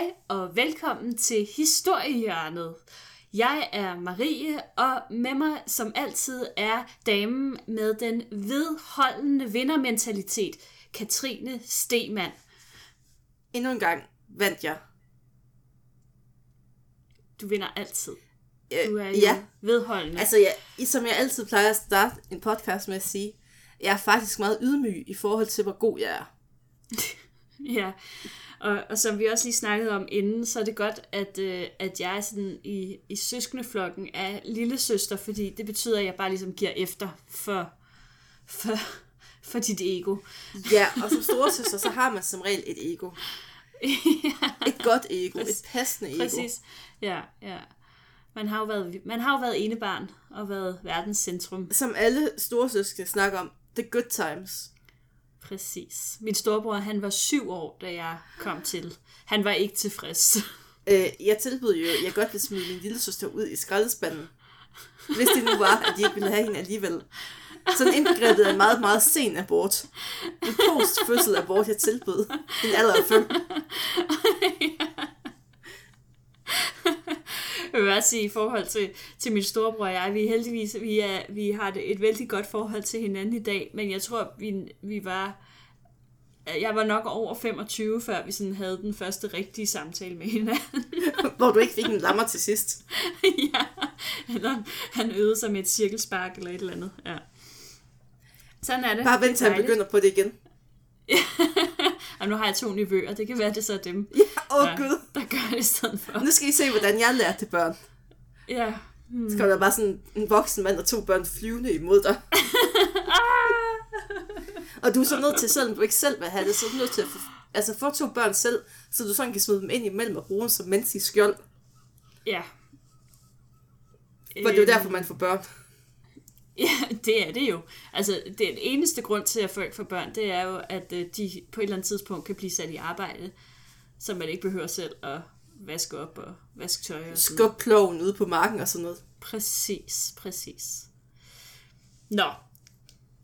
Hej og velkommen til Historiehjørnet. Jeg er Marie, og med mig som altid er damen med den vedholdende vindermentalitet, Katrine Stemann. Endnu en gang vandt jeg. Du vinder altid. Du er jo vedholdende. Altså, som jeg altid plejer at starte en podcast med at sige, jeg er faktisk meget ydmyg i forhold til, hvor god jeg er. Ja, og som vi også lige snakkede om inden, så er det godt, at jeg sådan i søskendeflokken er lillesøster, fordi det betyder, at jeg bare ligesom giver efter for dit ego. Ja, og som storesøster, så har man som regel et ego. Ja. Et godt ego, et passende ego. Præcis, ja. Man har jo været enebarn og været verdens centrum. Som alle storesøskende snakker om, the good times. Præcis. Min storebror, han var 7 år, da jeg kom til. Han var ikke tilfreds. Jeg tilbød jo, at jeg godt ville smide min lillesøster ud i skraldespanden, hvis det nu var, at de ikke ville have hende alligevel. Sådan indbegrebet af en meget, meget sen abort. En postfødsel abort, jeg tilbød. En alder af 5. Jeg vil også sige, i forhold til min storebror og jeg, vi har et vældig godt forhold til hinanden i dag, men jeg tror, jeg var nok over 25, før vi sådan havde den første rigtige samtale med hinanden. Hvor du ikke fik en lammer til sidst. Ja, eller han øvede sig med et cirkelspark eller et eller andet, ja. Sådan er det. Bare vent til han begynder på det igen. Og nu har jeg 2 nevøer. Det kan være, det så er dem, Gud. Der gør det i stedet for. Nu skal I se, hvordan jeg lærte børn. Ja. Så kommer der bare sådan en voksen mand og 2 børn flyvende imod dig. Og du er så nødt til, selvom du ikke selv vil have det, så er du nødt til at få 2 børn selv, så du sådan kan smide dem ind imellem og bruge dem som menneskelig skjold. Ja. For det er jo derfor, man får børn. Ja, det er det jo. Altså, den eneste grund til, at folk får børn, det er jo, at de på et eller andet tidspunkt kan blive sat i arbejde, så man ikke behøver selv at vaske op og vaske tøj. Skub kloven ude på marken og sådan noget. Præcis. Nå,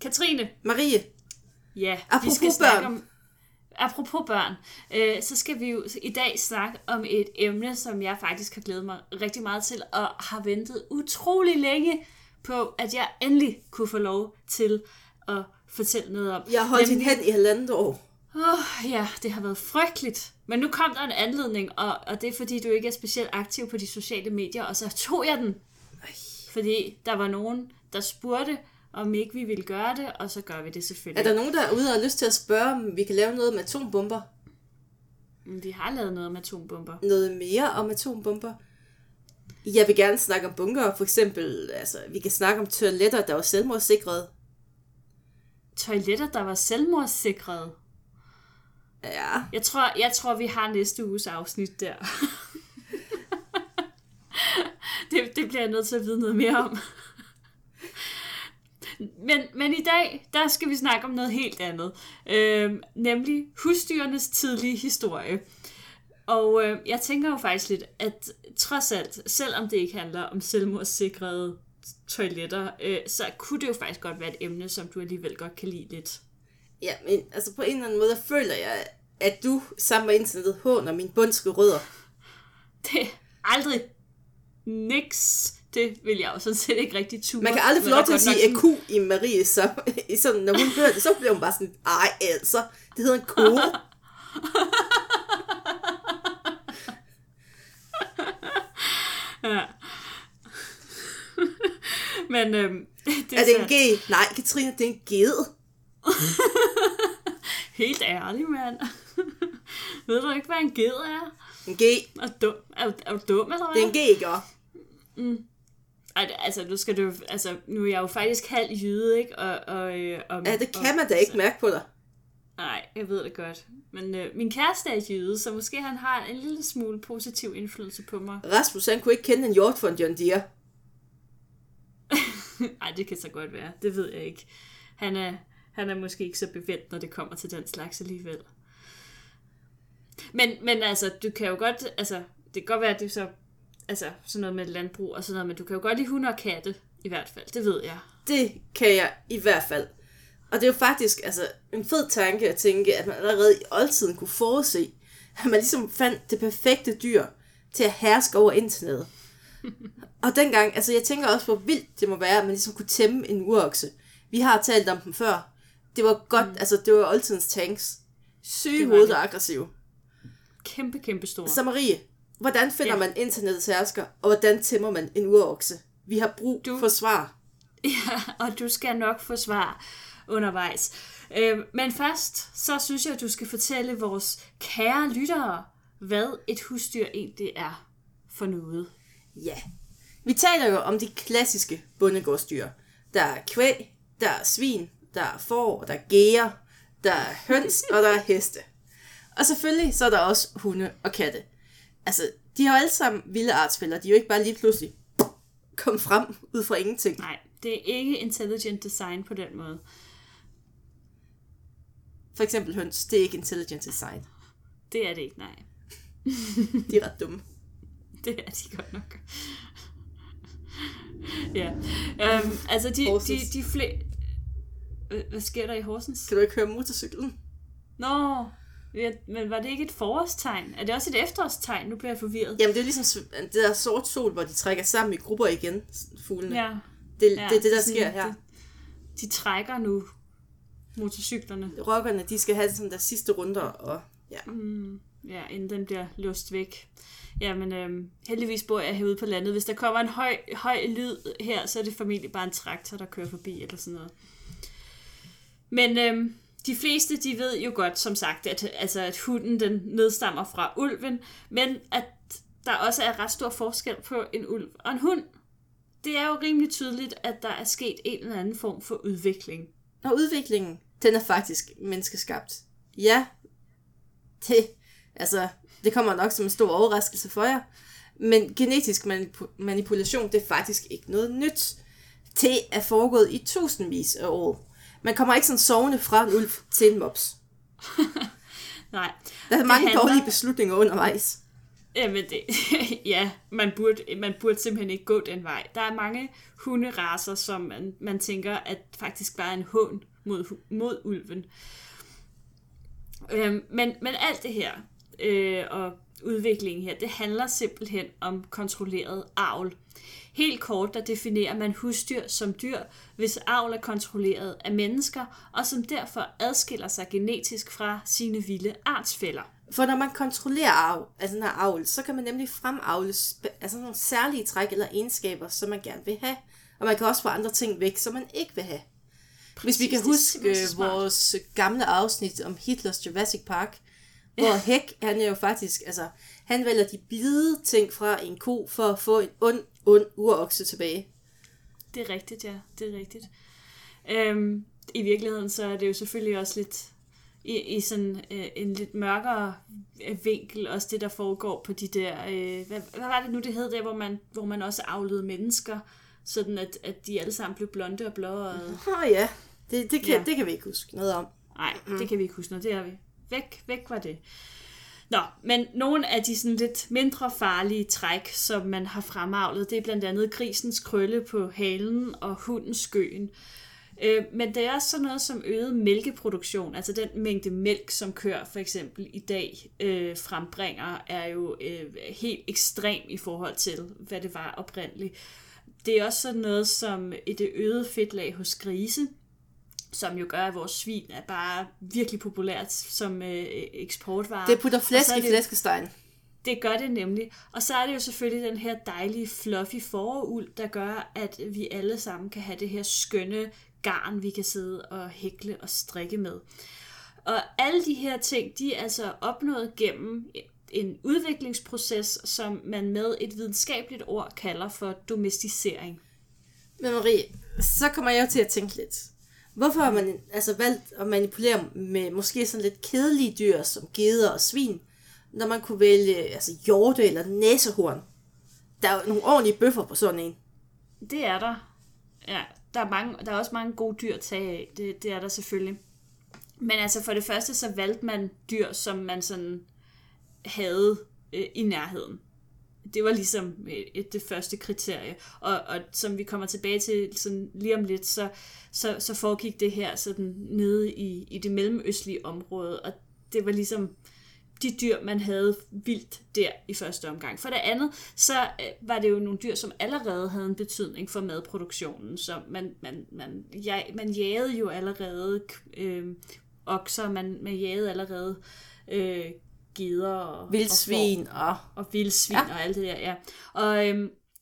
Katrine. Marie. Ja, apropos vi skal snakke om... Apropos børn, så skal vi jo i dag snakke om et emne, som jeg faktisk har glædet mig rigtig meget til, og har ventet utrolig længe på, at jeg endelig kunne få lov til at fortælle noget om. Jeg har holdt din hen i 1,5 år. Ja, det har været frygteligt. Men nu kom der en anledning, og det er fordi, du ikke er specielt aktiv på de sociale medier, og så tog jeg den. Ej. Fordi der var nogen, der spurgte, om ikke vi ville gøre det, og så gør vi det selvfølgelig. Er der nogen, der er ude og har lyst til at spørge, om vi kan lave noget med atombomber? Vi har lavet noget med atombomber. Noget mere om atombomber? Jeg vil gerne snakke om bunker, for eksempel, altså, vi kan snakke om toiletter, der var selvmordssikrede. Toiletter, der var selvmordssikrede? Ja. Jeg tror, vi har næste uges afsnit der. det bliver jeg nødt til at vide noget mere om. Men i dag, der skal vi snakke om noget helt andet. Nemlig husdyrenes tidlige historie. Og jeg tænker jo faktisk lidt, at trods alt, selvom det ikke handler om selvmordssikrede toiletter, så kunne det jo faktisk godt være et emne, som du alligevel godt kan lide lidt. Ja, men altså på en eller anden måde føler jeg, at du sammen med internettet håner mine bundske rødder. Det er aldrig niks. Det vil jeg jo sådan set ikke rigtig ture. Man kan aldrig få lov til at sige en ku i Marie, så sådan, når hun hører det, så bliver hun bare sådan, ej altså, det hedder en ko. Ja. Men det er det en G? Nej, Katrine, det er en ged. Helt ærlig, mand. Ved du ikke, hvad en ged er? En G. Er du dum, eller hvad? Det er en G, ikke? Altså, nu skal du... Altså, nu er jeg jo faktisk halv jyde, ikke? Ja, det kan man da ikke mærke på dig. Nej, jeg ved det godt. Men min kæreste er jyde, så måske han har en lille smule positiv indflydelse på mig. Rasmus, han kunne ikke kende en hjort for en John Deere. Nej, det kan så godt være. Det ved jeg ikke. Han er måske ikke så bevendt, når det kommer til den slags alligevel. Men altså, du kan jo godt... Altså, det kan godt være, at det så... Altså, sådan noget med landbrug og sådan noget, men du kan jo godt lide hunde og katte, i hvert fald. Det ved jeg. Det kan jeg i hvert fald. Og det er jo faktisk altså, en fed tanke at tænke, at man allerede i oldtiden kunne forudse, at man ligesom fandt det perfekte dyr til at herske over internettet. Og dengang, altså jeg tænker også, hvor vildt det må være, at man ligesom kunne tæmme en urokse. Vi har talt om dem før. Det var godt, altså det var oldtidens tanks. Syge hovedet og aggressive. Kæmpe, kæmpe store. Så Marie, hvordan finder man internettets hersker, og hvordan tæmmer man en urokse? Vi har brug for svar. Ja, og du skal nok få svar undervejs. Men først, så synes jeg, at du skal fortælle vores kære lyttere, hvad et husdyr egentlig er for noget. Ja, vi taler jo om de klassiske bondegårdsdyr. Der er kvæg, der er svin, der er får, der er gæger, der er høns og der er heste. Og selvfølgelig så er der også hunde og katte. Altså, de har alle sammen vilde artsfæller. De er jo ikke bare lige pludselig kommet frem ud fra ingenting. Nej, det er ikke intelligent design på den måde. For eksempel høns, det er ikke intelligent design. Det er det ikke, nej. De er ret dumme. Det er de godt nok. Ja. Altså de flere... Hvad sker der i Horsens? Kan du ikke høre motorcyklen? Nå, men var det ikke et forårstegn? Er det også et efterårstegn? Nu bliver jeg forvirret. Jamen det er ligesom det der sort sol, hvor de trækker sammen i grupper igen, fuglene. Ja. Det der sker her. De trækker nu motorcyklerne. Rockerne, de skal have sådan der sidste runder, og ja. Ja, inden den bliver låst væk. Jamen, heldigvis bor jeg herude på landet. Hvis der kommer en høj lyd her, så er det formentlig bare en traktor, der kører forbi eller sådan noget. Men de fleste, de ved jo godt, som sagt, at hunden den nedstammer fra ulven, men at der også er ret stor forskel på en ulv og en hund. Det er jo rimelig tydeligt, at der er sket en eller anden form for udvikling. Og udviklingen, den er faktisk menneskeskabt. Ja, det kommer nok som en stor overraskelse for jer, men genetisk manipulation, det er faktisk ikke noget nyt. Det er foregået i tusindvis af år. Man kommer ikke sådan sovende fra en ulv til en mops. Nej. Der er mange dårlige beslutninger undervejs. Jamen det, ja, man burde simpelthen ikke gå den vej. Der er mange hunderacer, som man tænker, at faktisk bare en hån mod ulven. Men alt det her og udviklingen her, det handler simpelthen om kontrolleret avl. Helt kort, der definerer man husdyr som dyr, hvis avl er kontrolleret af mennesker, og som derfor adskiller sig genetisk fra sine vilde artsfæller. For når man kontrollerer avl, så kan man nemlig fremavle nogle særlige træk eller egenskaber, som man gerne vil have. Og man kan også få andre ting væk, som man ikke vil have. Præcis, hvis vi kan huske vores gamle afsnit om Hitlers Jurassic Park, hvor Hæk, han er jo faktisk, altså, han vælger de bide ting fra en ko for at få en ond urokse tilbage. Det er rigtigt, ja. Det er rigtigt. I virkeligheden, så er det jo selvfølgelig også lidt i sådan en lidt mørkere vinkel, også det, der foregår på de der, hvad var det nu, det hed der, hvor man også aflede mennesker, sådan at de alle sammen blev blonde og blåere. Ja, det kan vi ikke huske noget om. Nej, det kan vi ikke huske noget, det er vi. Væk var det. Nå, men nogle af de sådan lidt mindre farlige træk, som man har fremavlet, det er blandt andet grisens krølle på halen og hundens skøen. Men det er også sådan noget som øget mælkeproduktion, altså den mængde mælk, som køer for eksempel i dag frembringer, er jo helt ekstrem i forhold til, hvad det var oprindeligt. Det er også sådan noget som et øget fedtlag hos grise, som jo gør, at vores svin er bare virkelig populært som eksportvare. Det putter flæsk i flæskestegen. Det gør det nemlig. Og så er det jo selvfølgelig den her dejlige, fluffy fåreuld, der gør, at vi alle sammen kan have det her skønne garn, vi kan sidde og hækle og strikke med. Og alle de her ting, de er altså opnået gennem en udviklingsproces, som man med et videnskabeligt ord kalder for domesticering. Men Marie, så kommer jeg til at tænke lidt. Hvorfor har man altså valgt at manipulere med måske sådan lidt kedelige dyr som geder og svin, når man kunne vælge altså hjorte eller næsehorn? Der er jo nogle ordentlige bøffer på sådan en. Det er der. Ja, der er også mange gode dyr at tage af. Det er der selvfølgelig. Men altså for det første, så valgte man dyr, som man sådan havde i nærheden. Det var ligesom det første kriterie, og som vi kommer tilbage til sådan lige om lidt, så foregik det her sådan nede i det mellemøstlige område, og det var ligesom de dyr, man havde vildt der i første omgang. For det andet, så var det jo nogle dyr, som allerede havde en betydning for madproduktionen. Så man jagede jo allerede okser, man jagede allerede geder og vildsvin og vildsvin og alt det der. Ja.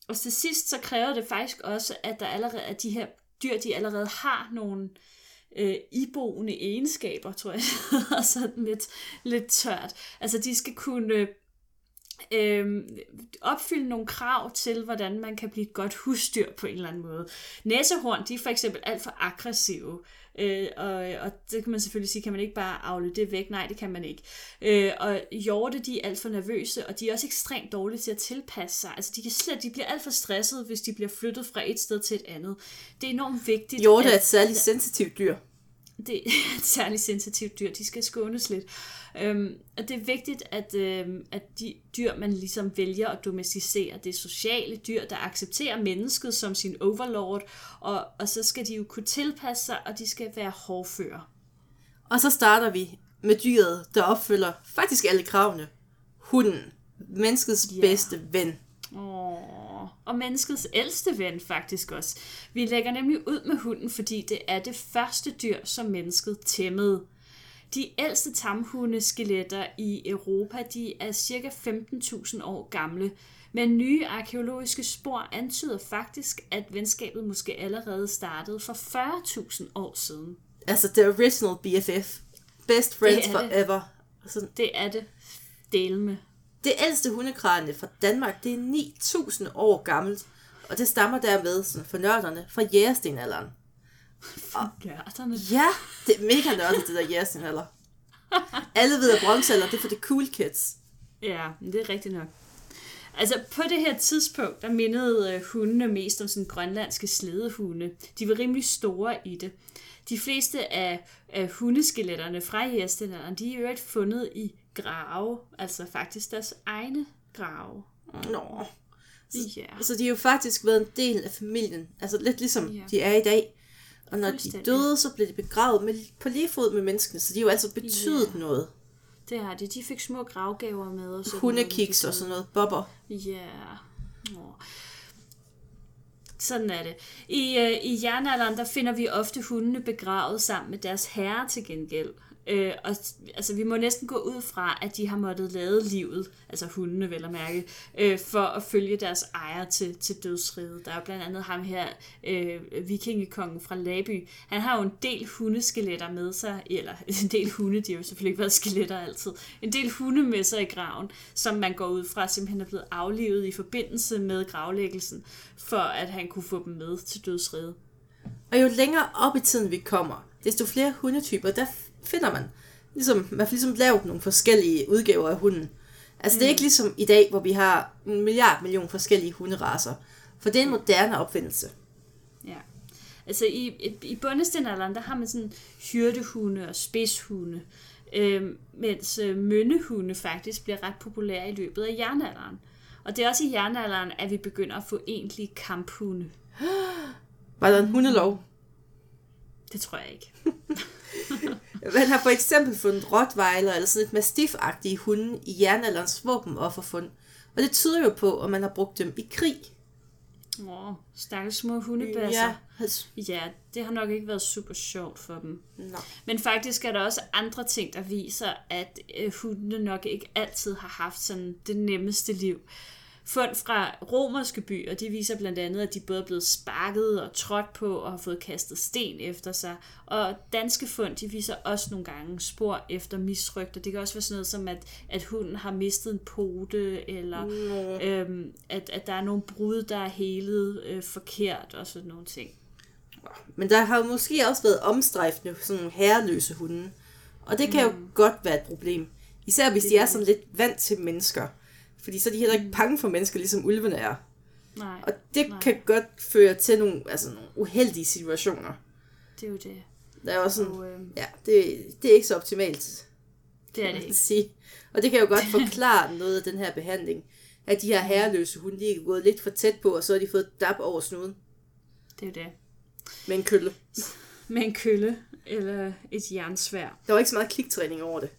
Og til sidst, så kræver det faktisk også, at der allerede at de her dyr, de allerede har nogle iboende egenskaber, tror jeg, og sådan lidt tørt. Altså, de skal kunne opfylde nogle krav til, hvordan man kan blive et godt husdyr på en eller anden måde. Næsehorn, de er for eksempel alt for aggressive, og det kan man selvfølgelig sige, kan man ikke bare afle det væk? Nej, det kan man ikke. Og hjorte, de er alt for nervøse, og de er også ekstremt dårlige til at tilpasse sig. Altså, de bliver alt for stressede, hvis de bliver flyttet fra et sted til et andet. Det er enormt vigtigt. Hjorte er et særligt sensitivt dyr. Det er et særligt sensitivt dyr, de skal skånes lidt. Og det er vigtigt, at de dyr, man ligesom vælger at domesticere, det er sociale dyr, der accepterer mennesket som sin overlord, og så skal de jo kunne tilpasse sig, og de skal være hårdføre. Og så starter vi med dyret, der opfylder faktisk alle kravene. Hunden, menneskets bedste ven. Og menneskets ældste ven faktisk også. Vi lægger nemlig ud med hunden, fordi det er det første dyr, som mennesket tæmmede. De ældste tamhundeskeletter i Europa, de er ca. 15.000 år gamle, men nye arkæologiske spor antyder faktisk, at venskabet måske allerede startede for 40.000 år siden. Altså the original BFF. Best friends forever. Sådan. Det er det. Del med. Det ældste hundekranie fra Danmark, det er 9.000 år gammelt, og det stammer dermed, sådan for nørderne, fra jægerstenalderen. For nørderne? Ja, det er mega nørdet, det der jægerstenalder. Alle ved, at bronzealder, det er for the cool kids. Ja, det er rigtigt nok. Altså, på det her tidspunkt, der mindede hundene mest om sådan grønlandske slædehunde. De var rimelig store i det. De fleste af hundeskeletterne fra jægerstenalderen, de er jo fundet i grave, altså faktisk deres egne grave. Nå. Yeah. Så de har jo faktisk været en del af familien, altså lidt ligesom de er i dag. Og når de døde, så blev de begravet på lige fod med menneskene, så de har jo altså betydet noget. Det har de. De fik små gravgaver med. Og sådan hundekiks og sådan noget. Bobber. Ja. Yeah. Nå. Sådan er det. I jernalderen, der finder vi ofte hundene begravet sammen med deres herre til gengæld. Og altså, vi må næsten gå ud fra, at de har måttet lade livet, altså hundene vel at mærke, for at følge deres ejer til dødsriget. Der er blandt andet ham her, vikingekongen fra Laby. Han har jo en del hundeskeletter med sig, eller en del hunde, de har jo selvfølgelig ikke været skeletter altid, en del hunde med sig i graven, som man går ud fra simpelthen er blevet aflivet i forbindelse med gravlæggelsen, for at han kunne få dem med til dødsriget. Og jo længere op i tiden vi kommer, desto flere hundetyper der finder man. Man får lavet nogle forskellige udgaver af hunden. Altså det er ikke ligesom i dag, hvor vi har 1 milliard forskellige hunderaser. For det er en moderne opfindelse. Ja. Altså i bondestenalderen, der har man sådan hyrdehunde og spidshunde. Mens mønnehunde faktisk bliver ret populære i løbet af jernalderen. Og det er også i jernalderen, at vi begynder at få egentlige kamphunde. Var der en hundelov? Det tror jeg ikke. Man har for eksempel fundet rottweiler eller sådan et mastiff-agtige hunde i jernalderens våbenofferfund. Og det tyder jo på, at man har brugt dem i krig. Åh, stakkels små hundebasser. Ja, det har nok ikke været super sjovt for dem. Nej. Men faktisk er der også andre ting, der viser, at hundene nok ikke altid har haft sådan det nemmeste liv. Fund fra romerske byer, de viser blandt andet, at de både er blevet sparket og trådt på og har fået kastet sten efter sig. Og danske fund, de viser også nogle gange spor efter misrøgt. Og det kan også være sådan noget som, at hunden har mistet en pote, eller at der er nogle brud, der er helet forkert og sådan nogle ting. Men der har jo måske også været omstrejfende, sådan herreløse hunde. Og det kan jo godt være et problem. Især hvis de er sådan lidt vant til mennesker. Fordi så er de heller ikke bange for mennesker, ligesom ulvene er. Nej, og det kan godt føre til nogle uheldige situationer. Det er jo det. Der er også det er ikke så optimalt. Det er det ikke. Sige. Og det kan jo godt forklare noget af den her behandling. At de her herreløse hunde, de er gået lidt for tæt på, og så har de fået dab over snuden. Det er jo det. Med en kølle. Med en kølle, eller et jernsværd. Der var ikke så meget kliktræning over det.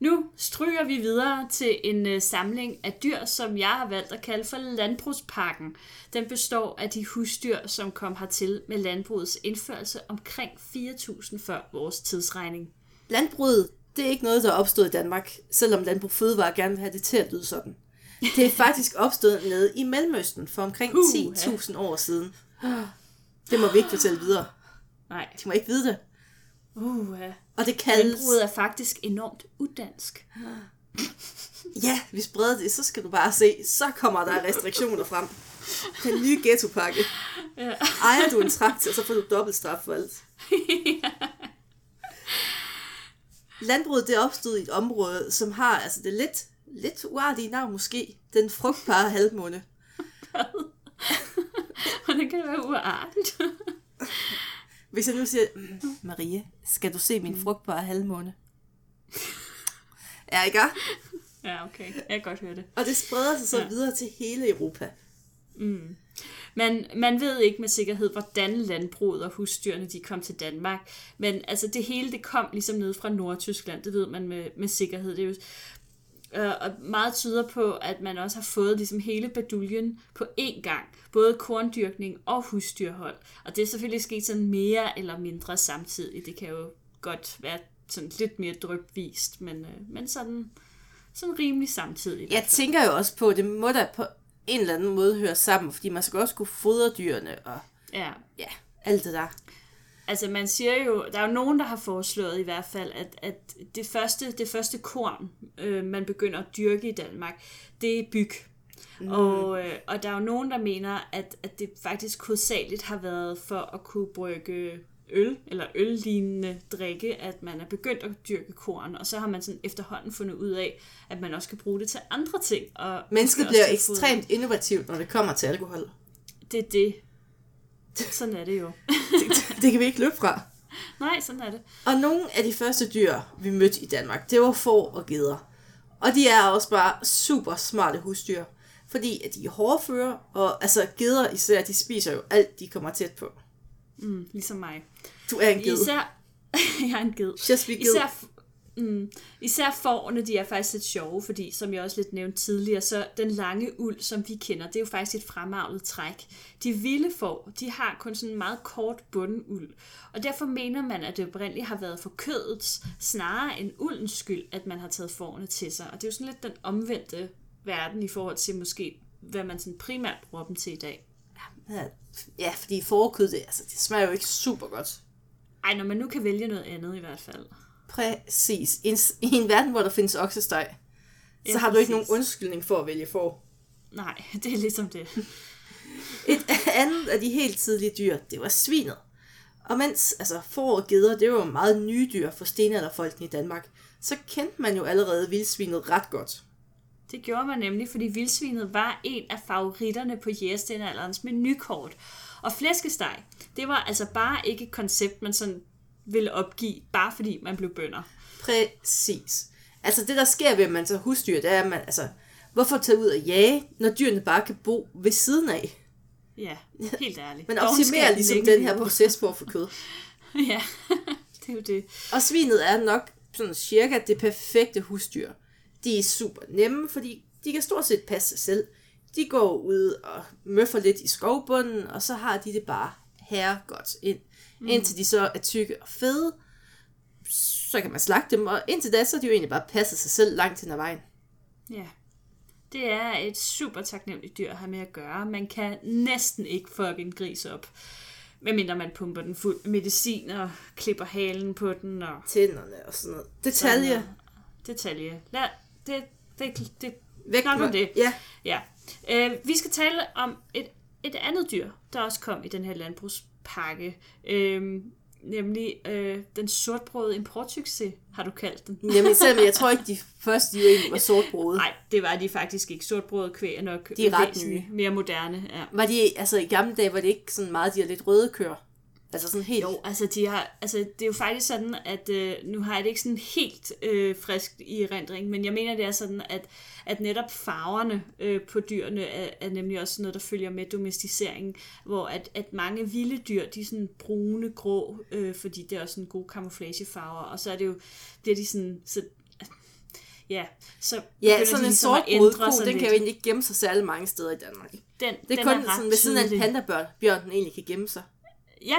Nu stryger vi videre til en samling af dyr, som jeg har valgt at kalde for landbrugspakken. Den består af de husdyr, som kom hertil med landbrugets indførelse omkring 4.000 før vores tidsregning. Landbruget, det er ikke noget, der er opstået i Danmark, selvom Landbrug Fødevarer gerne vil have det til at lyde sådan. Det er faktisk opstået nede i Mellemøsten for omkring 10.000 år siden. Det må vi ikke fortælle videre. Nej. De må ikke vide det. Og det kaldes... Landbruget er faktisk enormt udansk. Ja, vi spreder det, så skal du bare se. Så kommer der restriktioner frem. Den nye ghettopakke. Ja. Ejer du en traktor, så får du dobbelt straf for alt. Ja. Landbruget, det opstod i et område, som har altså det lidt uartige navn måske. Den frugtbare halvmåne. Hvordan kan det være uartigt? Hvis jeg nu siger, Marie, skal du se min frugtbare halvmåne? Ja, ikke? Ja, okay. Jeg kan godt høre det. Og det spreder sig så videre til hele Europa. Mm. Men man ved ikke med sikkerhed, hvordan landbruget og husdyrene de kom til Danmark. Men altså, det hele det kom ligesom nede fra Nordtyskland. Det ved man med sikkerhed. Det er jo, og meget tyder på, at man også har fået ligesom hele baduljen på én gang. Både korndyrkning og husdyrhold. Og det er selvfølgelig sket sådan mere eller mindre samtidig. Det kan jo godt være sådan lidt mere drypvist, men sådan rimelig samtidig. Jeg tænker jo også på, at det må da på en eller anden måde høre sammen, fordi man skal også kunne fodre dyrene og ja, alt det der. Altså man siger jo, der er jo nogen, der har foreslået i hvert fald, at det første korn, man begynder at dyrke i Danmark, det er byg. Mm. Og der er jo nogen, der mener, at det faktisk hovedsageligt har været for at kunne brygge øl, eller øllignende drikke, at man er begyndt at dyrke korn, og så har man sådan efterhånden fundet ud af, at man også kan bruge det til andre ting. Og mennesket bliver ekstremt innovativt, når det kommer til alkohol. Det er det. Sådan er det jo. Det kan vi ikke løbe fra. Nej, sådan er det. Og nogle af de første dyr, vi mødte i Danmark, det var får og gedder. Og de er også bare super smarte husdyr, fordi at de er hårdføre, og altså gedder især, de spiser jo alt, de kommer tæt på. Mm, ligesom mig. Du er en ged. Jeg er en ged. Især fårene, de er faktisk lidt sjove, fordi som jeg også lidt nævnte tidligere, så den lange uld, som vi kender, det er jo faktisk et fremavlet træk. De vilde får, de har kun sådan en meget kort bunduld, og derfor mener man, at det oprindeligt har været for kødets snarere end uldens skyld, at man har taget fårene til sig. Og det er jo sådan lidt den omvendte verden i forhold til måske, hvad man sådan primært bruger dem til i dag. Ja, fordi fårekød, det smager jo ikke super godt. Ej, når man nu kan vælge noget andet i hvert fald. Præcis. I en verden, hvor der findes oksesteg, ja, så har du ikke nogen undskyldning for at vælge får. Nej, det er ligesom det. Et andet af de helt tidlige dyr, det var svinet. Og mens får og gedder, det var meget nye dyr for stenalderfolkene i Danmark, så kendte man jo allerede vildsvinet ret godt. Det gjorde man nemlig, fordi vildsvinet var en af favoritterne på jægerstenalderens menukort. Og flæskesteg, det var altså bare ikke et koncept, man sådan ville opgive, bare fordi man blev bønder. Præcis. Altså det, der sker ved, at man så husdyr, det er, at man, hvorfor tage ud og jage, når dyrene bare kan bo ved siden af? Ja, helt ærligt. Man optimerer ligesom den her proces på at få kød. Ja, det er jo det. Og svinet er nok sådan cirka det perfekte husdyr. De er super nemme, fordi de kan stort set passe sig selv. De går ud og møffer lidt i skovbunden, og så har de det bare herregodt ind. Indtil de så er tykke og fede, så kan man slagte dem, og indtil da, så er de jo egentlig bare passet sig selv langt hen ad vejen. Ja, det er et super taknemmeligt dyr at have med at gøre. Man kan næsten ikke fucke en gris op, medmindre man pumper den fuld med medicin og klipper halen på den. Og tænderne og sådan noget. Detalje. Det væk nok om det. Ja. Ja. Vi skal tale om et andet dyr, der også kom i den her landbrugspakke. Nemlig den sortbrogede importsucces, har du kaldt den. Jamen selvom jeg tror ikke, de første dyr egentlig var sortbrogede. Nej, det var de faktisk ikke. Sortbrogede kvæg er nok de er ret nye. Mere moderne. Ja. Var de, i gamle dage var det ikke sådan meget, de er lidt røde køer? Altså sådan helt... Jo, altså, det er jo faktisk sådan, at nu har jeg det ikke sådan helt friskt i erindring, men jeg mener, det er sådan, at netop farverne på dyrene er nemlig også noget, der følger med domesticeringen, hvor at mange vilde dyr, de er sådan brune, grå, fordi det er også sådan gode camouflagefarver, og så er det jo, bliver de sådan... sådan en sort brudko, den kan jo egentlig ikke gemme sig særlig mange steder i Danmark. Det er kun sådan ved siden af en pandabjørn, den egentlig kan gemme sig. Ja.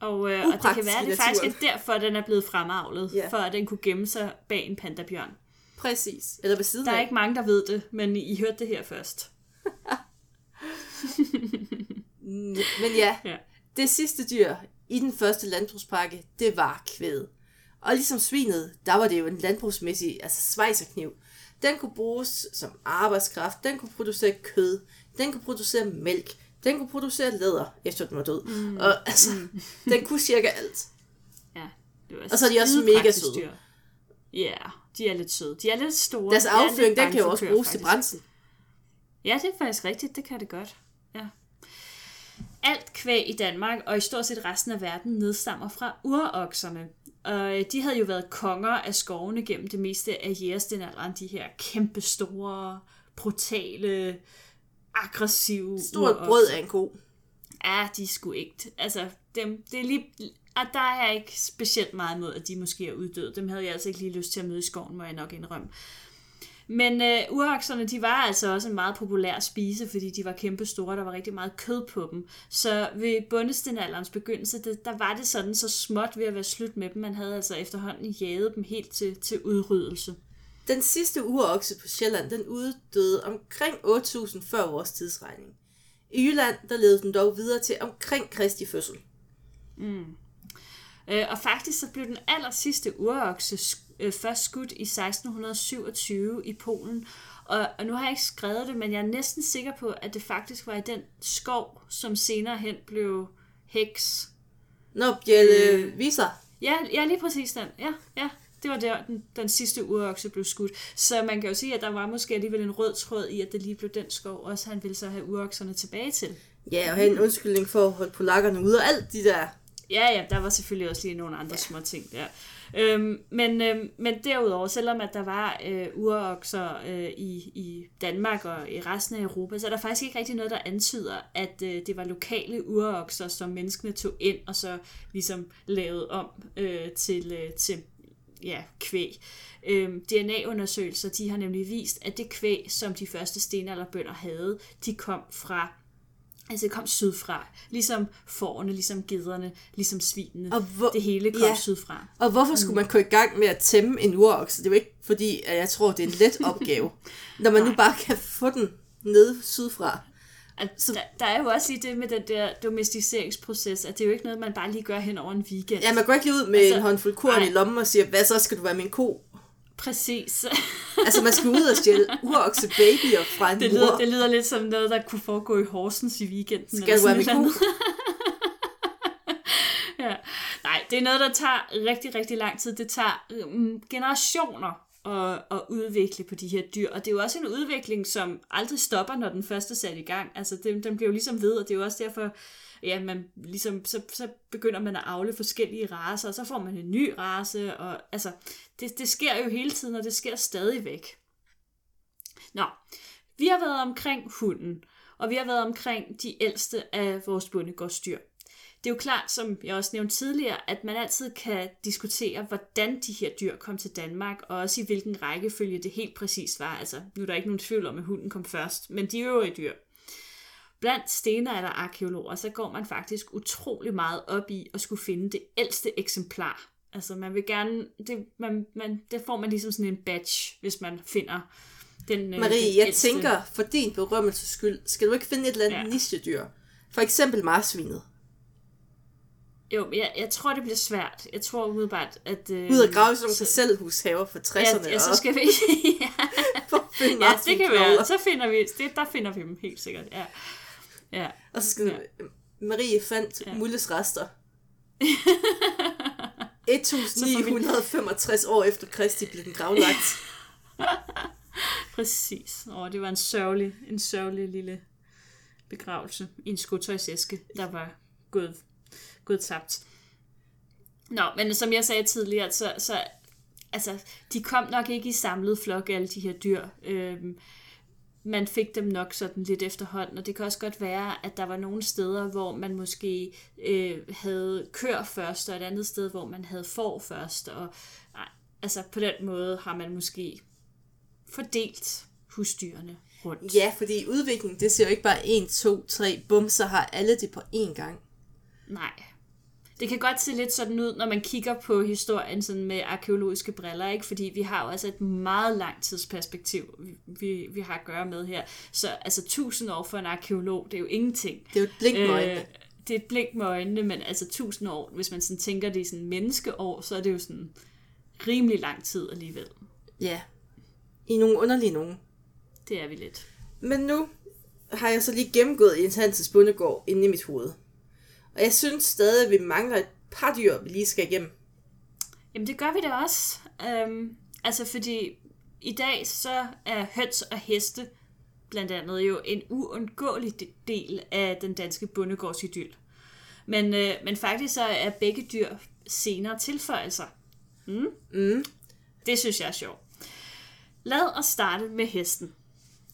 Og det kan være, det faktisk er derfor, den er blevet fremavlet, for at den kunne gemme sig bag en pandabjørn. Præcis. Eller ved siden af. Der er ikke mange, der ved det, men I hørte det her først. Men ja, det sidste dyr i den første landbrugspakke, det var kvæd. Og ligesom svinet, der var det jo en landbrugsmæssig, altså svejserkniv. Den kunne bruges som arbejdskraft, den kunne producere kød, den kunne producere mælk, den kunne producere læder, efter den var død. Og altså, den kunne cirka alt. Ja, det var og så er de også mega søde. Ja, de er lidt søde. De er lidt store. Deres afføring, den kan jo også bruges til brændsel. Ja, det er faktisk rigtigt. Det kan det godt. Ja. Alt kvæg i Danmark, og i stort set resten af verden, nedstammer fra urokserne. Og de havde jo været konger af skovene gennem det meste af jægerstenalderen. De her kæmpe store, brutale, aggressive... Stort brød af en ko. Ja, de er sgu ægte. Altså, dem, det er lige... Og der er jeg ikke specielt meget imod, at de måske er uddøde. Dem havde jeg altså ikke lige lyst til at møde i skoven, må jeg nok indrømme. Men urokserne, de var altså også en meget populær spise, fordi de var kæmpe store, der var rigtig meget kød på dem. Så ved bondestenalderens begyndelse, der var det sådan så småt ved at være slut med dem. Man havde altså efterhånden jaget dem helt til udryddelse. Den sidste urokse på Sjælland, den uddøde omkring 8.000 før vores tidsregning. I Jylland, der levede den dog videre til omkring Kristi fødsel. Og faktisk så blev den aller sidste urokse først skudt i 1627 i Polen. Og nu har jeg ikke skrevet det, men jeg er næsten sikker på, at det faktisk var i den skov, som senere hen blev heks. Bjelle viser. Ja, lige præcis den. Ja. Det var der, den sidste urokse blev skudt. Så man kan jo sige, at der var måske alligevel en rød tråd i, at det lige blev den skov, også han ville så have urokserne tilbage til. Ja, og have en undskyldning for at holde polakkerne ude og alt de der... Ja, der var selvfølgelig også lige nogle andre små ting der. Men derudover, selvom at der var urokser i Danmark og i resten af Europa, så er der faktisk ikke rigtig noget, der antyder, at det var lokale urokser, som menneskene tog ind og så ligesom lavede om til kvæg. DNA-undersøgelser, de har nemlig vist, at det kvæg, som de første stenalderbønder havde, de kom fra... Altså det kom sydfra, ligesom fårene, ligesom gæderne, ligesom svinene, det hele kom sydfra. Og hvorfor skulle man gå i gang med at tæmme en urokse? Det er jo ikke fordi, at jeg tror, det er en let opgave, når man nu bare kan få den nede sydfra. Altså, der er jo også lige det med den der domesticeringsproces, at det er jo ikke noget, man bare lige gør hen over en weekend. Ja, man går ikke lige ud med en håndfuld korn i lommen og siger, hvad så, skal du være min ko? Præcis. Altså man skulle ud og stjæle urokse babyer fra en mor. Det lyder lidt som noget, der kunne foregå i Horsens i weekenden. Skal du være med? Ja. Nej, det er noget, der tager rigtig, rigtig lang tid. Det tager generationer at udvikle på de her dyr. Og det er jo også en udvikling, som aldrig stopper, når den første er sat i gang. Altså den bliver jo ligesom ved, og det er jo også derfor... Ja, man ligesom, så begynder man at avle forskellige racer, og så får man en ny race, og altså, det sker jo hele tiden, og det sker stadigvæk. Nå, vi har været omkring hunden, og vi har været omkring de ældste af vores bondegårdsdyr. Det er jo klart, som jeg også nævnte tidligere, at man altid kan diskutere, hvordan de her dyr kom til Danmark, og også i hvilken rækkefølge det helt præcis var. Altså, nu er der ikke nogen tvivl om, at hunden kom først, men de øvrige dyr. Blandt stenalderarkæologer, så går man faktisk utrolig meget op i at skulle finde det ældste eksemplar. Altså man vil gerne, det får man ligesom sådan en badge, hvis man finder den Marie, den ældste. Tænker, for din berømmelses skyld, skal du ikke finde et eller andet nichedyr? For eksempel marsvinet. Jo, men jeg tror, det bliver svært. Jeg tror umiddelbart, at... Ud at grave sådan nogle parcelhushaver for 60'erne. Ja, så skal vi... det kan være. Så finder vi... Der finder vi dem helt sikkert, ja. Og så skal Marie fandt Mulles rester. 1965 år efter Kristi blev den gravlagt. Præcis. Det var en sørgelig lille begravelse i en skotøjsæske, der var gået tabt. Nå, men som jeg sagde tidligere, så altså, de kom nok ikke i samlet flok, alle de her dyr. Man fik dem nok sådan lidt efterhånden, og det kan også godt være, at der var nogle steder, hvor man måske havde køer først, og et andet sted, hvor man havde får først, og nej, altså på den måde har man måske fordelt husdyrene rundt. Ja, fordi udviklingen, det ser jo ikke bare 1, 2, 3, bum, så har alle det på én gang. Nej. Det kan godt se lidt sådan ud, når man kigger på historien sådan med arkæologiske briller, ikke? Fordi vi har jo altså et meget langt tidsperspektiv, vi har at gøre med her. Så altså 1000 år for en arkæolog, det er jo ingenting. Det er jo et blink med øjnene. Det er et blink med øjnene, men altså 1000 år, hvis man sådan tænker det i sådan menneskeår, så er det jo sådan rimelig lang tid alligevel. Ja, i nogle underlige nogen. Det er vi lidt. Men nu har jeg så lige gennemgået Jens Hansens bondegård inde i mit hoved. Og jeg synes stadig, at vi mangler et par dyr, vi lige skal igennem. Jamen det gør vi da også. Altså fordi i dag så er høns og heste blandt andet jo en uundgåelig del af den danske bondegårdsidyl. Men faktisk så er begge dyr senere tilføjelser. Det synes jeg er sjovt. Lad os starte med hesten.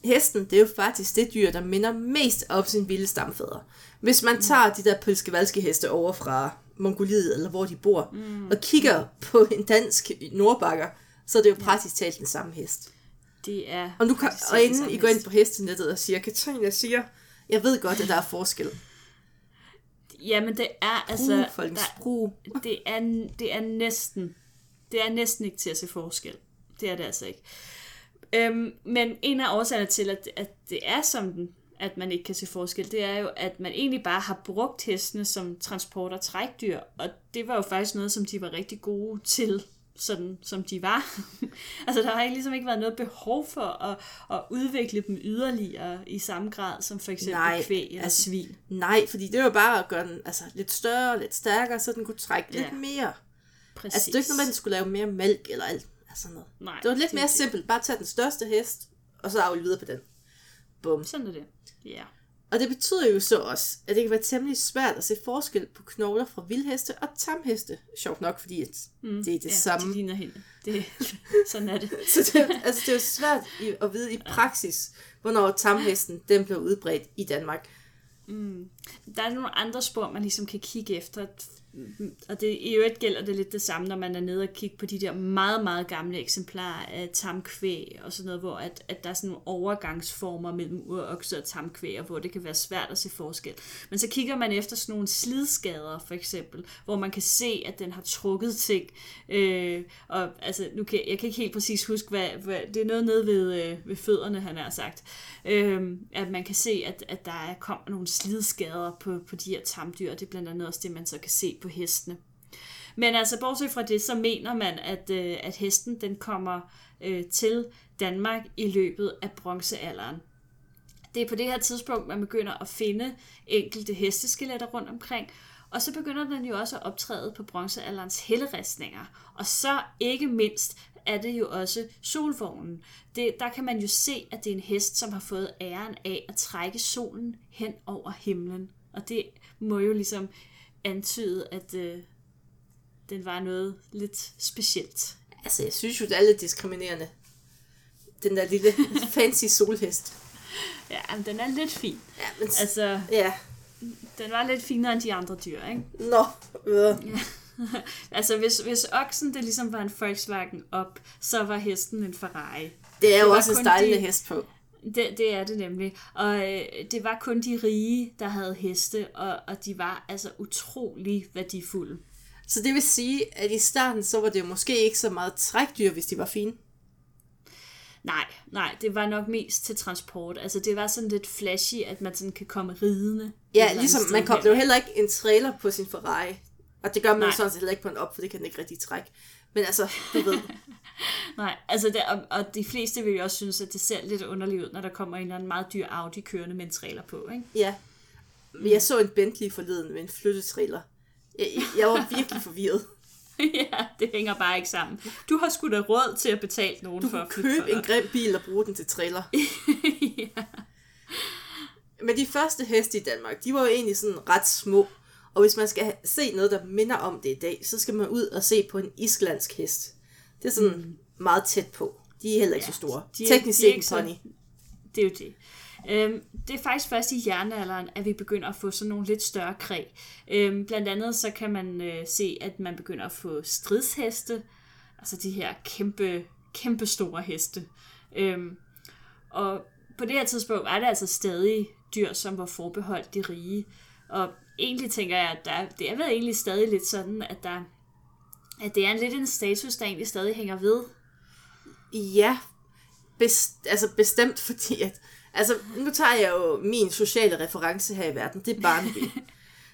Hesten, det er jo faktisk det dyr, der minder mest om sin vilde stamfædre. Hvis man tager de der pølskevalske heste over fra Mongoliet, eller hvor de bor, og kigger på en dansk nordbakker, så er det jo praktisk talt den samme hest. Det er og, nu kan, og inden I går ind på hestenettet og siger, Katrine, jeg ved godt, at der er forskel. Jamen det er altså... Det er næsten ikke til at se forskel. Det er det altså ikke. Men en af årsagerne til, at det er sådan, at man ikke kan se forskel, det er jo, at man egentlig bare har brugt hestene som transport- og trækdyr, og det var jo faktisk noget, som de var rigtig gode til, sådan som de var. Altså der har ligesom ikke været noget behov for at udvikle dem yderligere i samme grad, som for eksempel kvæg eller svin. Nej, fordi det var bare at gøre den lidt større, lidt stærkere, så den kunne trække lidt mere. Præcis. Altså det er ikke noget, man skulle lave mere mælk eller alt. Nej, det var lidt mere simpelt. Bare tage den største hest, og så avle videre på den. Bum. Sådan er det. Ja. Og det betyder jo så også, at det kan være temmelig svært at se forskel på knogler fra vildheste og tamheste. Sjovt nok, fordi det er det samme. De ligner hende. Sådan er det. Så det er jo svært at vide i praksis, hvornår tamhesten den blev udbredt i Danmark. Der er nogle andre spor, man ligesom kan kigge efter, og det, i øvrigt gælder det lidt det samme, når man er nede og kigger på de der meget, meget gamle eksemplarer af tamkvæg og sådan noget, hvor at der er sådan nogle overgangsformer mellem urokse og tamkvæg, hvor det kan være svært at se forskel. Men så kigger man efter sådan nogle slidskader, for eksempel, hvor man kan se, at den har trukket ting. Og altså, jeg kan ikke helt præcis huske, hvad det er noget nede ved fødderne, han har sagt. At man kan se, at der kommer nogle slidskader på de her tamdyr, og det er blandt andet også det, man så kan se på hestene. Men altså, bortset fra det, så mener man, at hesten den kommer til Danmark i løbet af bronzealderen. Det er på det her tidspunkt, man begynder at finde enkelte hesteskeletter rundt omkring, og så begynder den jo også at optræde på bronzealderens helleristninger. Og så ikke mindst er det jo også solvognen. Der kan man jo se, at det er en hest, som har fået æren af at trække solen hen over himlen. Og det må jo ligesom antyde, at den var noget lidt specielt. Altså, jeg synes jo, det er lidt diskriminerende. Den der lille fancy solhest. Ja, men den er lidt fin. Ja, men... Altså, ja. Den var lidt finere end de andre dyr, ikke? Ja. Altså, hvis oksen, det ligesom var en Volkswagen op, så var hesten en Ferrari. Det er jo også en stejlende hest på. Det er det nemlig. Og det var kun de rige, der havde heste, og de var altså utrolig værdifulde. Så det vil sige, at i starten, så var det jo måske ikke så meget trækdyr, hvis de var fine? Nej, det var nok mest til transport. Altså, det var sådan lidt flashy, at man sådan kan komme ridende. Ja, ligesom man kom jo heller ikke en trailer på sin Ferrari. Og det gør man jo sådan set heller ikke på en op, for det kan den ikke rigtig trække. Men altså, du ved. Nej, altså og de fleste vil jo også synes, at det ser lidt underligt ud, når der kommer en eller anden meget dyr Audi kørende med en trailer på, ikke? Ja. Jeg så en Bentley forleden med en flyttetrailer. Jeg var virkelig forvirret. Ja, det hænger bare ikke sammen. Du har sgu da råd til at betale nogen for at flytte. Du købe en grim bil og bruge den til trailer. Ja. Men de første heste i Danmark, de var jo egentlig sådan ret små. Og hvis man skal se noget, der minder om det i dag, så skal man ud og se på en islandsk hest. Det er sådan meget tæt på. De er heller ikke så store. Teknisk set en pony. Det er jo det. Det er faktisk først i jernalderen, at vi begynder at få sådan nogle lidt større kræ. Blandt andet så kan man se, at man begynder at få stridsheste. Altså de her kæmpe, kæmpe store heste. Og på det her tidspunkt var det altså stadig dyr, som var forbeholdt de rige. Og egentlig tænker jeg, at det er vel egentlig stadig lidt sådan, at det er lidt en status, der egentlig stadig hænger ved. Ja, bestemt fordi at... Altså, nu tager jeg jo min sociale reference her i verden. Det er Barneby.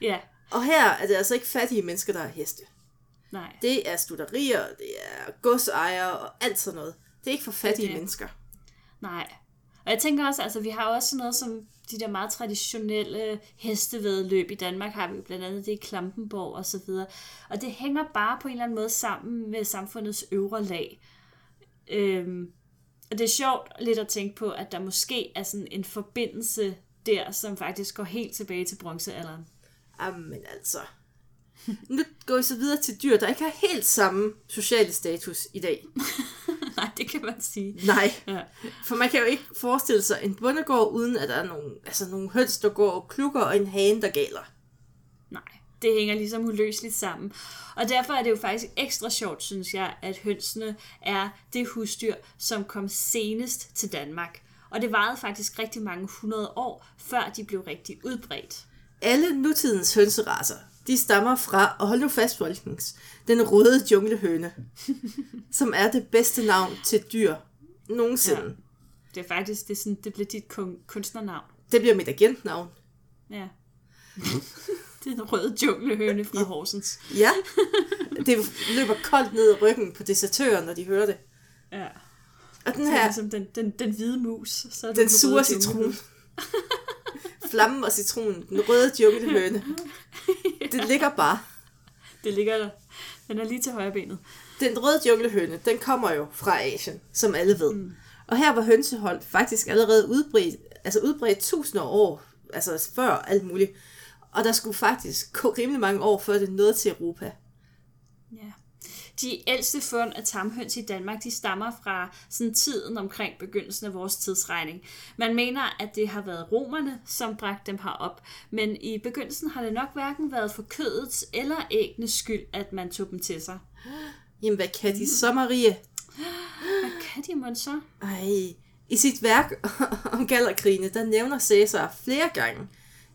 Ja. Og her er det altså ikke fattige mennesker, der er heste. Nej. Det er studerier, det er godsejere og alt sådan noget. Det er ikke for fattige mennesker. Nej. Og jeg tænker også, altså vi har også sådan noget som de der meget traditionelle hestevæddeløb i Danmark, har vi blandt andet det i Klampenborg og så videre. Og det hænger bare på en eller anden måde sammen med samfundets øvre lag. Og det er sjovt lidt at tænke på, at der måske er sådan en forbindelse der, som faktisk går helt tilbage til bronzealderen. Jamen altså. Nu går vi så videre til dyr, der ikke har helt samme sociale status i dag. Nej, det kan man sige. Nej, ja. For man kan jo ikke forestille sig en bondegård, uden at der er nogle høns, der går og klukker, og en hane, der galer. Nej, det hænger ligesom uløseligt sammen. Og derfor er det jo faktisk ekstra sjovt, synes jeg, at hønsene er det husdyr, som kom senest til Danmark. Og det varede faktisk rigtig mange 100 år, før de blev rigtig udbredt. Alle nutidens hønseracer, de stammer fra, og hold nu fast, folkens, den røde junglehøne, som er det bedste navn til et dyr nogensinde. Ja, det er faktisk, det bliver dit kunstnernavn. Det bliver mit agentnavn. Ja. Det er den røde junglehøne fra Horsens. Ja, det løber koldt ned i ryggen på desertører, når de hører det. Ja. Og den her... Som den hvide mus. Så den sure citron. Flammen og citronen. Den røde junglehøne. Ja. Det ligger bare. Det ligger der. Den er lige til højre benet. Den røde junglehøne, den kommer jo fra Asien, som alle ved. Mm. Og her var hønsehold faktisk allerede udbredt 1000 år, altså før alt muligt. Og der skulle faktisk gå rimelig mange år, før det nåede til Europa. Ja. De ældste fund af tamhøns i Danmark, de stammer fra sådan tiden omkring begyndelsen af vores tidsregning. Man mener, at det har været romerne, som bragte dem herop, men i begyndelsen har det nok hverken været for kødets eller æggenes skyld, at man tog dem til sig. Jamen, hvad kan de så, Marie? Hvad kan de, mon så? Ej. I sit værk om gallerkrigene, der nævner Caesar flere gange,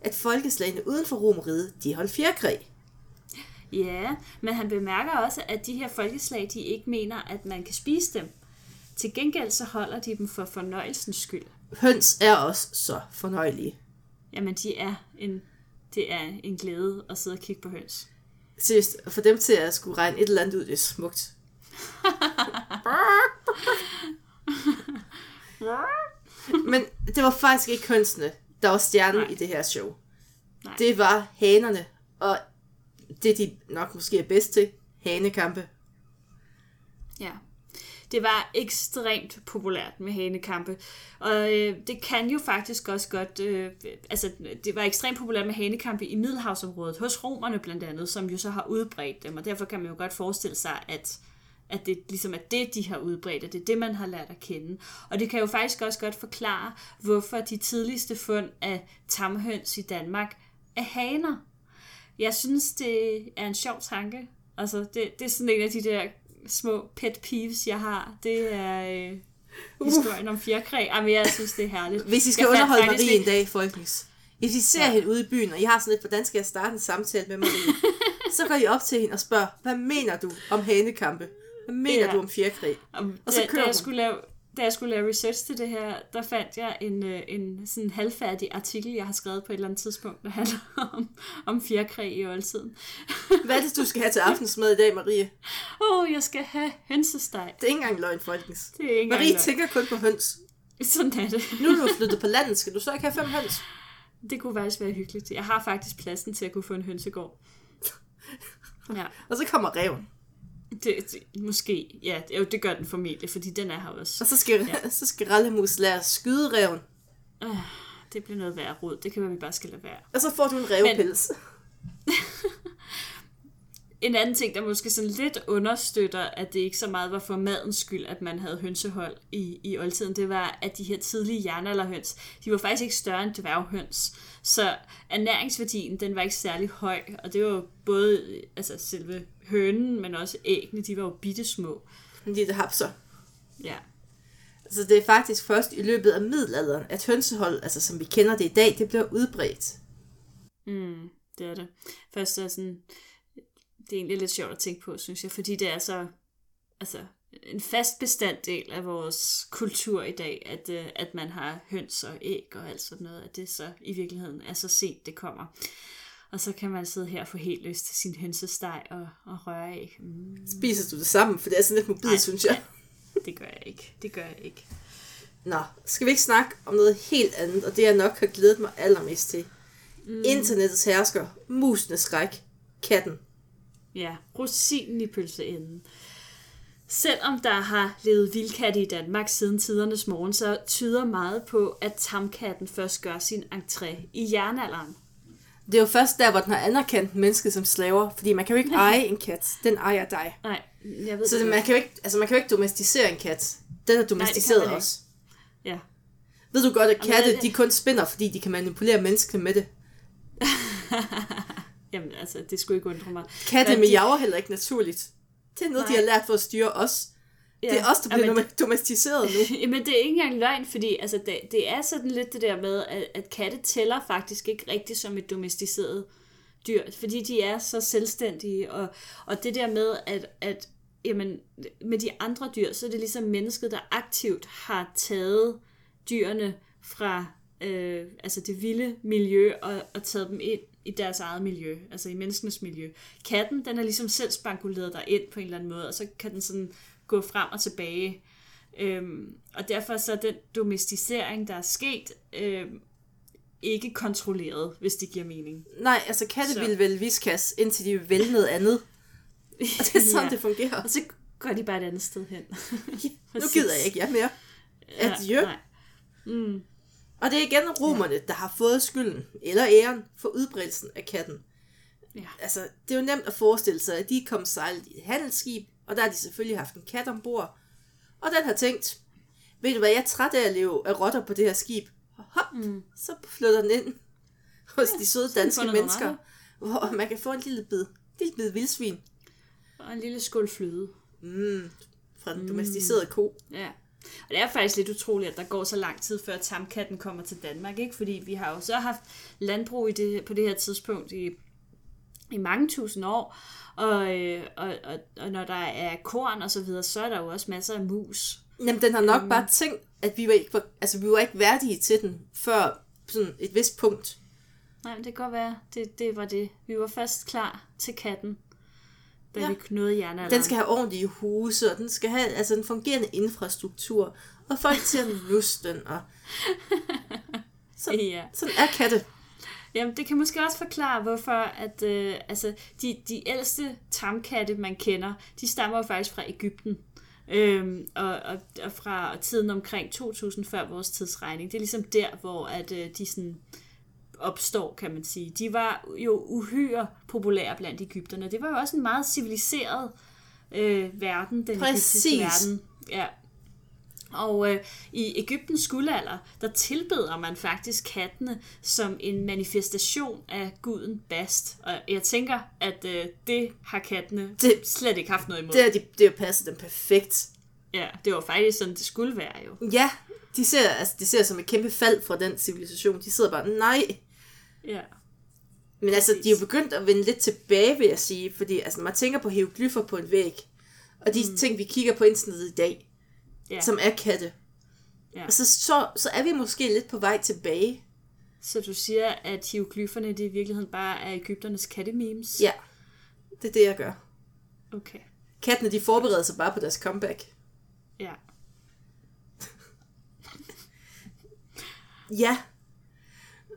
at folkeslagene uden for Romeriet, de holdt fjerkræ. Ja, men han bemærker også, at de her folkeslag, de ikke mener, at man kan spise dem. Til gengæld så holder de dem for fornøjelsens skyld. Høns er også så fornøjelige. Jamen, det er en glæde at sidde og kigge på høns. Seriøst, for dem til at skulle regne et eller andet ud, det er smukt. Men det var faktisk ikke hønsene, der var stjernen i det her show. Nej. Det var hanerne, og det de nok måske er bedst til, hanekampe. Ja, det var ekstremt populært med hanekampe. Og det kan jo faktisk også godt... det var ekstremt populært med hanekampe i Middelhavsområdet, hos romerne blandt andet, som jo så har udbredt dem, og derfor kan man jo godt forestille sig, at det ligesom er det, de har udbredt, og det er det, man har lært at kende. Og det kan jo faktisk også godt forklare, hvorfor de tidligste fund af tamhøns i Danmark er haner. Jeg synes, det er en sjov tanke. Altså, det er sådan en af de der små pet peeves, jeg har. Det er historien om fjerkræ. Jamen, jeg synes, det er herligt. Hvis I skal underholde Marie en dag, folkens. Hvis I ser hende ude i byen, og I har sådan lidt, hvordan skal jeg starte en samtale med Marie? Så går I op til hende og spørger, hvad mener du om hanekampe? Hvad mener du om fjerkræ? Og så kører Da jeg skulle lave research til det her, der fandt jeg en sådan halvfærdig artikel, jeg har skrevet på et eller andet tidspunkt, der handler om fjerkræ i oldtiden. Hvad er det, du skal have til aftensmad i dag, Marie? Jeg skal have hønsesteg. Det er ikke engang løgn, folkens. Marie tænker kun på høns. Sådan er det. Nu er du flyttet på landet, skal du så ikke have 5 høns? Det kunne faktisk være hyggeligt. Jeg har faktisk pladsen til at kunne få en hønsegård. Ja. Og så kommer ræven. Det, måske, ja, det gør den formentlig, fordi den er her også. Og så skal, rallemus lære at skyde ræven. Det bliver noget værre rod, det kan være, vi bare skal lade være. Og så får du en rævepils. En anden ting, der måske sådan lidt understøtter, at det ikke så meget var for madens skyld, at man havde hønsehold i oldtiden, det var, at de her tidlige jernalderhøns, de var faktisk ikke større end dværghøns. Så ernæringsværdien, den var ikke særlig høj, og det var jo både altså selve hønen, men også æggene, de var jo bittesmå. Lille hapser. Ja. Så det er faktisk først i løbet af middelalderen, at hønsehold, altså som vi kender det i dag, det bliver udbredt. Mm, det er det. Først er sådan... Det er egentlig lidt sjovt at tænke på, synes jeg, fordi det er så altså, en fast bestanddel af vores kultur i dag, at man har høns og æg og alt sådan noget, at det så i virkeligheden er så sent, det kommer. Og så kan man sidde her og få helt lyst til sin hønsesteg og røre æg. Mm. Spiser du det sammen? For det er sådan lidt mobil, synes jeg. Nej, det gør jeg ikke. Nå, skal vi ikke snakke om noget helt andet, og det jeg nok har glædet mig allermest til. Mm. Internettets hersker, musenes skræk, katten. Ja, rosinen i pølseenden. Selvom der har levet vildkatte i Danmark siden tidernes morgen, så tyder meget på, at tamkatten først gør sin entré i jernalderen. Det er jo først der, hvor den har anerkendt mennesket som slaver, fordi man kan jo ikke eje en kat. Den ejer dig. Nej, jeg ved så det. Man kan jo ikke, altså man kan jo ikke domesticere en kat. Den er domesticeret. Nej, også. Ja. Ved du godt, at katte de kun spinder, fordi de kan manipulere menneskene med det? Jamen altså, det skulle ikke undre mig. Katte miaver heller ikke naturligt. Det er noget, nej, de har lært for at styre os. Ja. Det er os, der bliver domesticeret nu. Jamen det er ikke engang løgn, fordi altså, det er sådan lidt det der med, at katte tæller faktisk ikke rigtigt som et domesticeret dyr. Fordi de er så selvstændige. Og det der med, at jamen, med de andre dyr, så er det ligesom mennesket, der aktivt har taget dyrene fra altså det vilde miljø og taget dem ind i deres eget miljø, altså i menneskenes miljø. Katten, den er ligesom selv spankuleret der ind på en eller anden måde, og så kan den sådan gå frem og tilbage. Og derfor så er den domesticering, der er sket, ikke kontrolleret, hvis det giver mening. Nej, altså katte vil vel viskas, indtil de vil noget andet. Og det er sådan, ja, det fungerer. Og så går de bare et andet sted hen. Nu gider jeg ikke mere. Adieu. Ja, nej. Og det er igen romerne, der har fået skylden eller æren for udbredelsen af katten. Ja. Altså, det er jo nemt at forestille sig, at de kom sejlet i et handelsskib, og der har de selvfølgelig haft en kat ombord. Og den har tænkt, ved du hvad, jeg er træt af at leve af rotter på det her skib. Og hop, så flytter den ind hos de søde danske mennesker, hvor man kan få en lille bid vildsvin. Og en lille skål fløde. Fra den domesticerede ko. Ja. Og det er faktisk lidt utroligt, at der går så lang tid, før tamkatten kommer til Danmark, ikke? Fordi vi har jo så haft landbrug på det her tidspunkt i mange tusind år, og når der er korn og så videre, så er der jo også masser af mus. Jamen, den har nok bare tænkt, at vi var ikke værdige til den, før sådan et vist punkt. Nej, men det kan godt være. Det var det. Vi var først klar til katten. Ja. Den skal have ordentlige huse, og den skal have altså en fungerende infrastruktur, og folk til at luste den. Og... Sådan er katte. Jamen, det kan måske også forklare, hvorfor at, altså, de ældste tamkatte, man kender, de stammer jo faktisk fra Egypten, og fra tiden omkring 2000 før vores tidsregning. Det er ligesom der, hvor at, de sådan... opstår, kan man sige. De var jo uhyre populære blandt egypterne. Det var jo også en meget civiliseret verden, den egyptiske verden. Ja. Og i Egyptens guldalder, der tilbeder man faktisk kattene som en manifestation af guden Bast. Og jeg tænker, at det har kattene slet ikke haft noget imod. Det har passet dem perfekt. Ja, det var faktisk sådan, det skulle være jo. Ja, de ser som et kæmpe fald fra den civilisation. De sidder bare, nej. Ja. Men altså, de er jo begyndt at vende lidt tilbage, vil jeg sige, fordi altså, man tænker på hieroglyffer på en væg, og de ting, vi kigger på internettet i dag, som er katte. Ja. Altså, så er vi måske lidt på vej tilbage. Så du siger, at hieroglyfferne, det i virkeligheden bare er Egypternes kattememes? Ja, det er det, jeg gør. Okay. Kattene, de forbereder sig bare på deres comeback. Ja. Ja.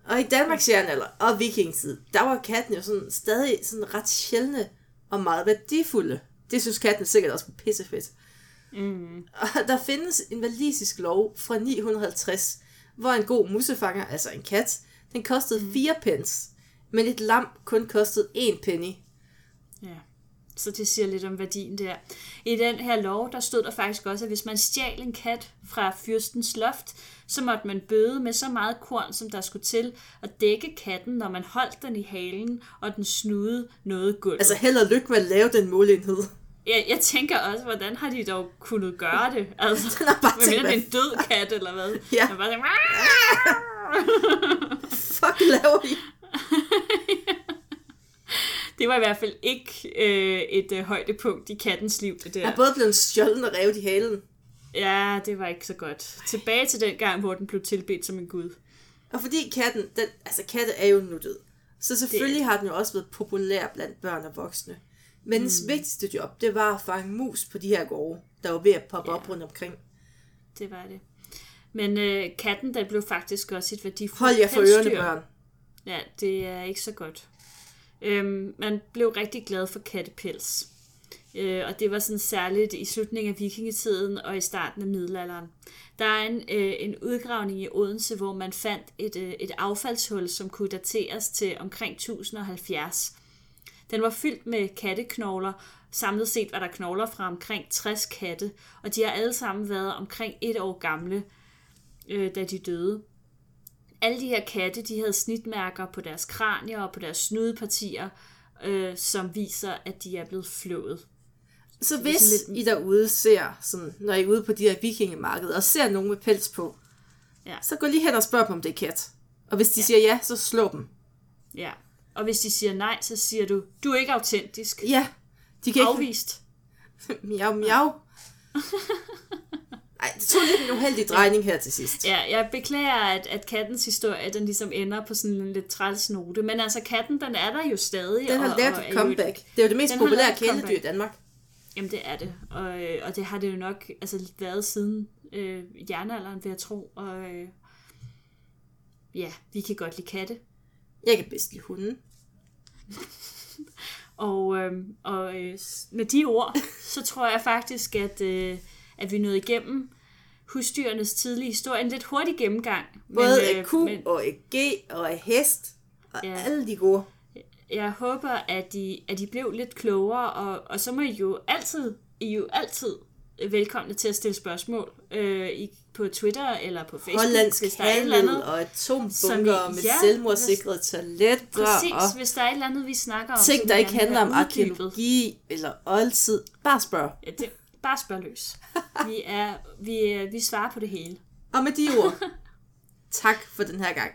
Og i Danmarks jernalder og vikingetid, der var katten jo sådan, stadig sådan ret sjældne og meget værdifulde. Det synes katten sikkert også var pissefedt. Mm. Og der findes en walisisk lov fra 950, hvor en god musefanger, altså en kat, den kostede 4 pence, men et lam kun kostede 1 penny. Ja. Så det siger lidt om værdien der. I den her lov, der stod der faktisk også, at hvis man stjal en kat fra fyrstens loft, så måtte man bøde med så meget korn, som der skulle til at dække katten, når man holdt den i halen, og den snudede noget gulvet. Altså held og lykke med at lave den målenhed. Jeg tænker også, hvordan har de dog kunnet gøre det? Altså, den har bare tænkt, det er en død kat, eller hvad? Ja. Den har bare tænkt, fuck laver I? Det var i hvert fald ikke et højdepunkt i kattens liv, det der. Jeg er både blevet stjålet og revet i halen. Ja, det var ikke så godt. Tilbage til den gang, hvor den blev tilbedt som en gud. Og fordi katten, katte er jo nuttet, så selvfølgelig har den jo også været populær blandt børn og voksne. Men dens vigtigste job, det var at fange mus på de her gårde, der var ved at poppe op rundt omkring. Det var det. Men katten, der blev faktisk også et værdifuldt pelsdyr. Hold jer for ørerne, børn. Ja, det er ikke så godt. Man blev rigtig glad for kattepels. Og det var sådan særligt i slutningen af vikingetiden og i starten af middelalderen. Der er en udgravning i Odense, hvor man fandt et affaldshul, som kunne dateres til omkring 1070. Den var fyldt med katteknogler. Samlet set var der knogler fra omkring 60 katte, og de har alle sammen været omkring 1 år gamle, da de døde. Alle de her katte, de havde snitmærker på deres kranier og på deres snudepartier, som viser, at de er blevet flået. Så hvis I derude ser, sådan, når I er ude på de her vikingemarkeder, og ser nogen med pels på, så gå lige hen og spørg dem, om det er kat. Og hvis de siger ja, så slå dem. Ja, og hvis de siger nej, så siger du, du er ikke autentisk. Ja, de kan afvist. Ikke... miau, miau. Ej, det tog lidt en uheldig drejning her til sidst. Ja, jeg beklager, at kattens historie, den ligesom ender på sådan en lidt træls note. Men altså, katten, den er der jo stadig. Den har lavet et comeback. Det er jo det mest populære kæledyr i Danmark. Jamen, det er det. Og det har det jo nok været siden jernalderen, vil jeg tro. Og ja, vi kan godt lide katte. Jeg kan bedst lide hunden. og med de ord, så tror jeg faktisk, at vi nåede igennem husdyrenes tidlige historie. En lidt hurtig gennemgang. Både af ku og af g og af hest og alle de gode. Jeg håber, at I blev lidt klogere, og så må I jo altid velkomne til at stille spørgsmål på Twitter eller på Facebook. Hollandsk handel og atombunker med selvmordssikrede toiletbør. Præcis, hvis der er et eller andet, vi snakker om. Ting, der ikke handler om arkæologi eller oldtid. Bare spørg. Ja, bare spørg løs. Vi svarer på det hele. Og med de ord, tak for den her gang.